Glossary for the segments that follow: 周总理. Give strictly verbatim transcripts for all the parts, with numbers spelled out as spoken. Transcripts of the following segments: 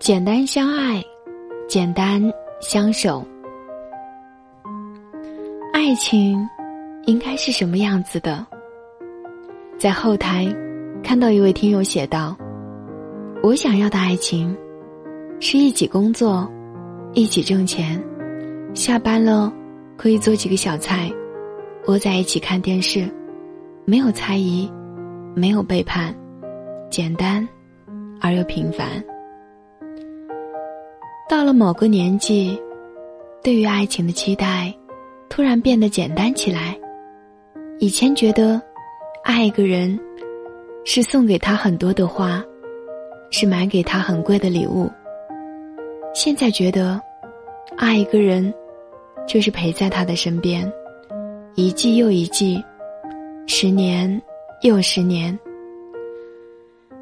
简单相爱，简单相守。爱情应该是什么样子的？在后台看到一位听友写道，我想要的爱情是一起工作，一起挣钱，下班了可以做几个小菜，窝在一起看电视，没有猜疑，没有背叛，简单而又平凡。到了某个年纪，对于爱情的期待突然变得简单起来。以前觉得爱一个人是送给他很多的花，是买给他很贵的礼物，现在觉得爱一个人就是陪在他的身边，一季又一季，十年又十年。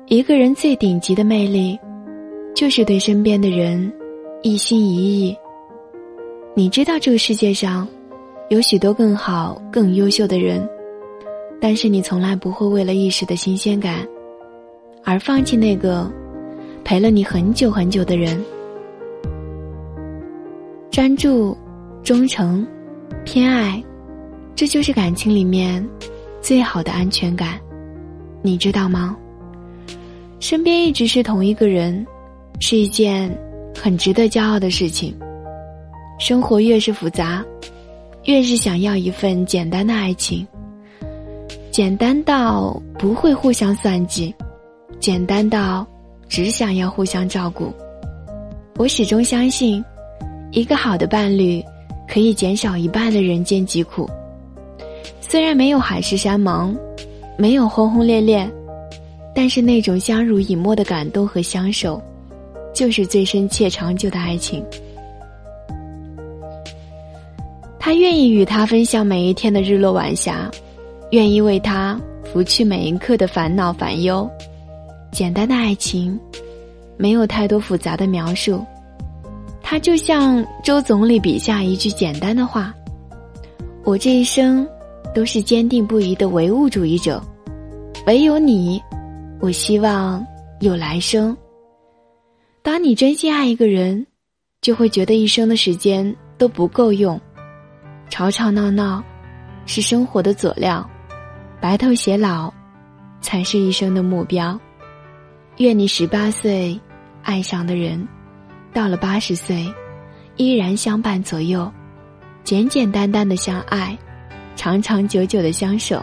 一个人最顶级的魅力就是对身边的人一心一意。你知道这个世界上有许多更好更优秀的人，但是你从来不会为了一时的新鲜感而放弃那个陪了你很久很久的人。专注、忠诚、偏爱，这就是感情里面最好的安全感，你知道吗？身边一直是同一个人是一件很值得骄傲的事情。生活越是复杂，越是想要一份简单的爱情，简单到不会互相算计，简单到只想要互相照顾。我始终相信，一个好的伴侣可以减少一半的人间疾苦。虽然没有海誓山盟，没有轰轰烈烈，但是那种相濡以沫的感动和相守，就是最深切长久的爱情。他愿意与他分享每一天的日落晚霞，愿意为他拂去每一刻的烦恼烦忧。简单的爱情没有太多复杂的描述，它就像周总理笔下一句简单的话，我这一生都是坚定不移的唯物主义者，唯有你我希望有来生。当你真心爱一个人，就会觉得一生的时间都不够用。吵吵闹闹是生活的佐料，白头偕老才是一生的目标。愿你十八岁爱上的人，到了八十岁依然相伴左右，简简单单的相爱，长长久久的相守。